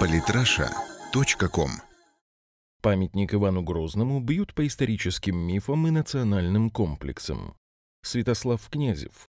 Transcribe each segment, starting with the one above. politrasha.com. Памятник Ивану Грозному бьют по историческим мифам и национальным комплексам. Святослав Князев.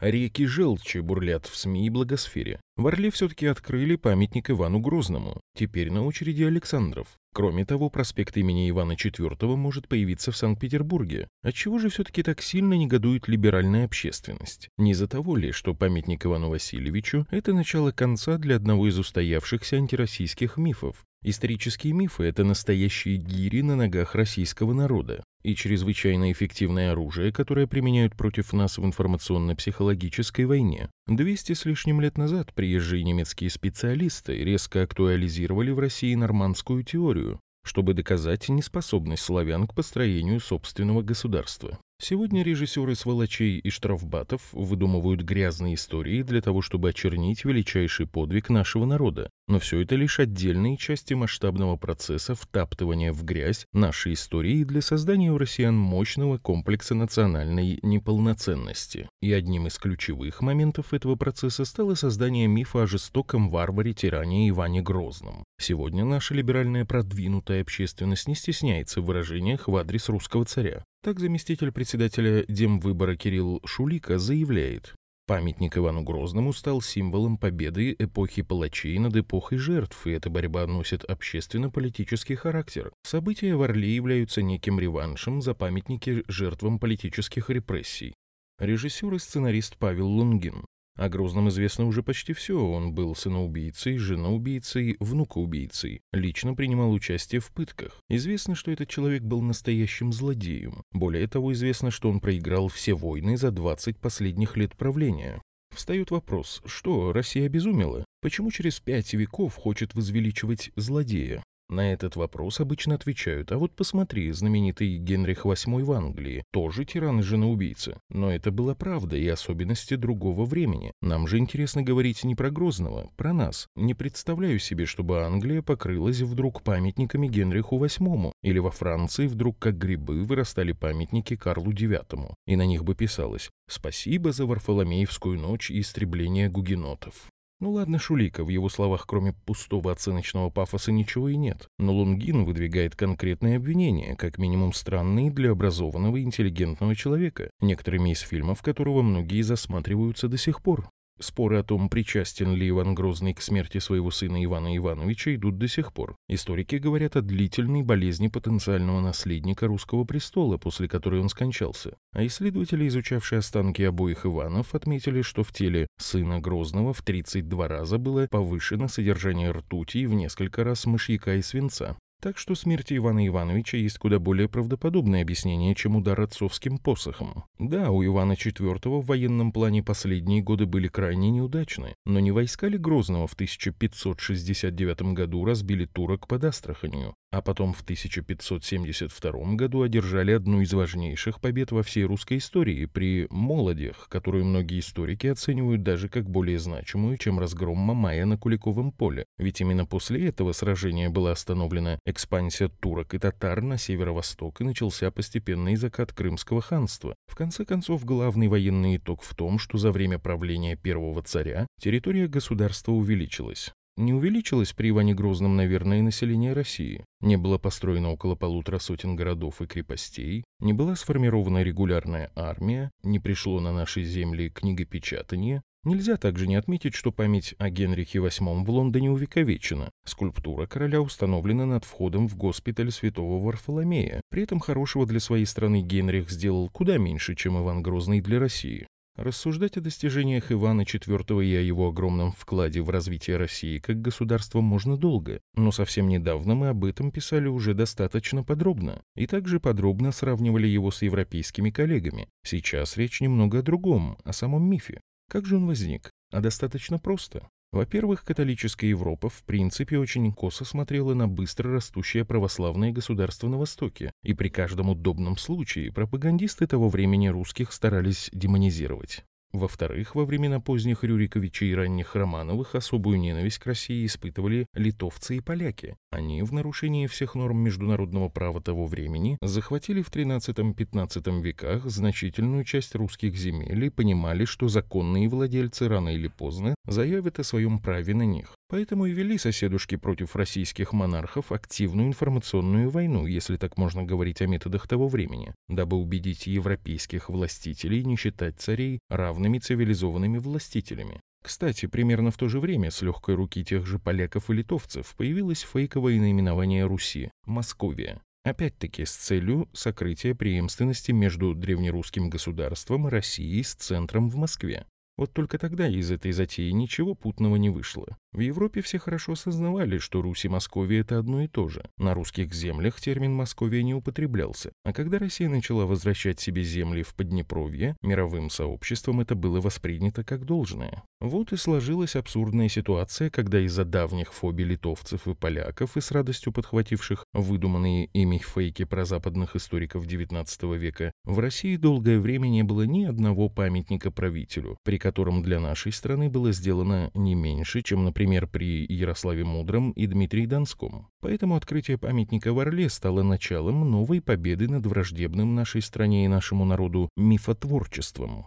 Реки желчи бурлят в СМИ и благосфере. В Орле все-таки открыли памятник Ивану Грозному. Теперь на очереди Александров. Кроме того, проспект имени Ивана IV может появиться в Санкт-Петербурге. Отчего же все-таки так сильно негодует либеральная общественность? Не из-за того ли, что памятник Ивану Васильевичу – это начало конца для одного из устоявшихся антироссийских мифов? Исторические мифы – это настоящие гири на ногах российского народа. И чрезвычайно эффективное оружие, которое применяют против нас в информационно-психологической войне. 200 с лишним лет назад приезжие немецкие специалисты резко актуализировали в России нормандскую теорию, чтобы доказать неспособность славян к построению собственного государства. Сегодня режиссеры сволочей и штрафбатов выдумывают грязные истории для того, чтобы очернить величайший подвиг нашего народа. Но все это лишь отдельные части масштабного процесса втаптывания в грязь нашей истории для создания у россиян мощного комплекса национальной неполноценности. И одним из ключевых моментов этого процесса стало создание мифа о жестоком варваре-тиране Иване Грозном. Сегодня наша либеральная продвинутая общественность не стесняется в выражениях в адрес русского царя. Так, заместитель председателя Демвыбора Кирилл Шулика заявляет: «Памятник Ивану Грозному стал символом победы эпохи палачей над эпохой жертв, и эта борьба носит общественно-политический характер. События в Орле являются неким реваншем за памятники жертвам политических репрессий». Режиссер и сценарист Павел Лунгин. О Грозном известно уже почти все. Он был сыноубийцей, женоубийцей, внукоубийцей. Лично принимал участие в пытках. Известно, что этот человек был настоящим злодеем. Более того, известно, что он проиграл все войны за 20 последних лет правления. Встает вопрос, что Россия обезумела? Почему через 5 веков хочет возвеличивать злодея? На этот вопрос обычно отвечают: а вот посмотри, знаменитый Генрих VIII в Англии, тоже тиран и женоубийца. Но это была правда и особенности другого времени. Нам же интересно говорить не про Грозного, про нас. Не представляю себе, чтобы Англия покрылась вдруг памятниками Генриху VIII, или во Франции вдруг как грибы вырастали памятники Карлу IX, и на них бы писалось: «Спасибо за Варфоломеевскую ночь и истребление гугенотов». Ну ладно, Шулика, в его словах кроме пустого оценочного пафоса ничего и нет. Но Лунгин выдвигает конкретные обвинения, как минимум странные для образованного и интеллигентного человека, некоторыми из фильмов которого многие засматриваются до сих пор. Споры о том, причастен ли Иван Грозный к смерти своего сына Ивана Ивановича, идут до сих пор. Историки говорят о длительной болезни потенциального наследника русского престола, после которой он скончался. А исследователи, изучавшие останки обоих Иванов, отметили, что в теле сына Грозного в 32 раза было повышено содержание ртути и в несколько раз мышьяка и свинца. Так что смерти Ивана Ивановича есть куда более правдоподобное объяснение, чем удар отцовским посохом. Да, у Ивана IV в военном плане последние годы были крайне неудачны, но не войска ли Грозного в 1569 году разбили турок под Астраханью, а потом в 1572 году одержали одну из важнейших побед во всей русской истории при Молодях, которую многие историки оценивают даже как более значимую, чем разгром Мамая на Куликовом поле. Ведь именно после этого сражения была остановлена экспансия турок и татар на северо-восток и начался постепенный закат Крымского ханства. В конце концов, главный военный итог в том, что за время правления первого царя территория государства увеличилась. Не увеличилось при Иване Грозном, наверное, и население России. Не было построено около 150 городов и крепостей, не была сформирована регулярная армия, не пришло на наши земли книгопечатание. Нельзя также не отметить, что память о Генрихе VIII в Лондоне увековечена. Скульптура короля установлена над входом в госпиталь святого Варфоломея. При этом хорошего для своей страны Генрих сделал куда меньше, чем Иван Грозный для России. Рассуждать о достижениях Ивана IV и о его огромном вкладе в развитие России как государства можно долго, но совсем недавно мы об этом писали уже достаточно подробно, и также подробно сравнивали его с европейскими коллегами. Сейчас речь немного о другом, о самом мифе. Как же он возник? А достаточно просто. Во-первых, католическая Европа в принципе очень косо смотрела на быстро растущее православное государство на Востоке, и при каждом удобном случае пропагандисты того времени русских старались демонизировать. Во-вторых, во времена поздних Рюриковичей и ранних Романовых особую ненависть к России испытывали литовцы и поляки. Они, в нарушении всех норм международного права того времени, захватили в XIII-XV веках значительную часть русских земель и понимали, что законные владельцы рано или поздно заявят о своем праве на них. Поэтому и вели соседушки против российских монархов активную информационную войну, если так можно говорить о методах того времени, дабы убедить европейских властителей не считать царей равными цивилизованными властителями. Кстати, примерно в то же время с легкой руки тех же поляков и литовцев появилось фейковое наименование Руси – Московия. Опять-таки с целью сокрытия преемственности между древнерусским государством и Россией с центром в Москве. Вот только тогда из этой затеи ничего путного не вышло. В Европе все хорошо осознавали, что Русь и Московия – это одно и то же. На русских землях термин «Московия» не употреблялся. А когда Россия начала возвращать себе земли в Поднепровье, мировым сообществом это было воспринято как должное. Вот и сложилась абсурдная ситуация, когда из-за давних фобий литовцев и поляков и с радостью подхвативших выдуманные ими фейки про западных историков XIX века, в России долгое время не было ни одного памятника правителю, при котором для нашей страны было сделано не меньше, чем, например, при Ярославе Мудром и Дмитрии Донском. Поэтому открытие памятника в Орле стало началом новой победы над враждебным нашей стране и нашему народу мифотворчеством.